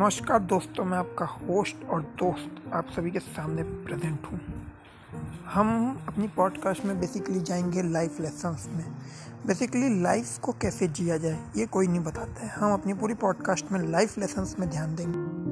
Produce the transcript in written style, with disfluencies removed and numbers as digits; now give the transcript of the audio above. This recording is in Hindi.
नमस्कार दोस्तों, मैं आपका होस्ट और दोस्त आप सभी के सामने प्रेजेंट हूँ। हम अपनी पॉडकास्ट में बेसिकली जाएंगे लाइफ लेसन्स में। बेसिकली लाइफ को कैसे जिया जाए ये कोई नहीं बताता है, हम अपनी पूरी पॉडकास्ट में लाइफ लेसन्स में ध्यान देंगे।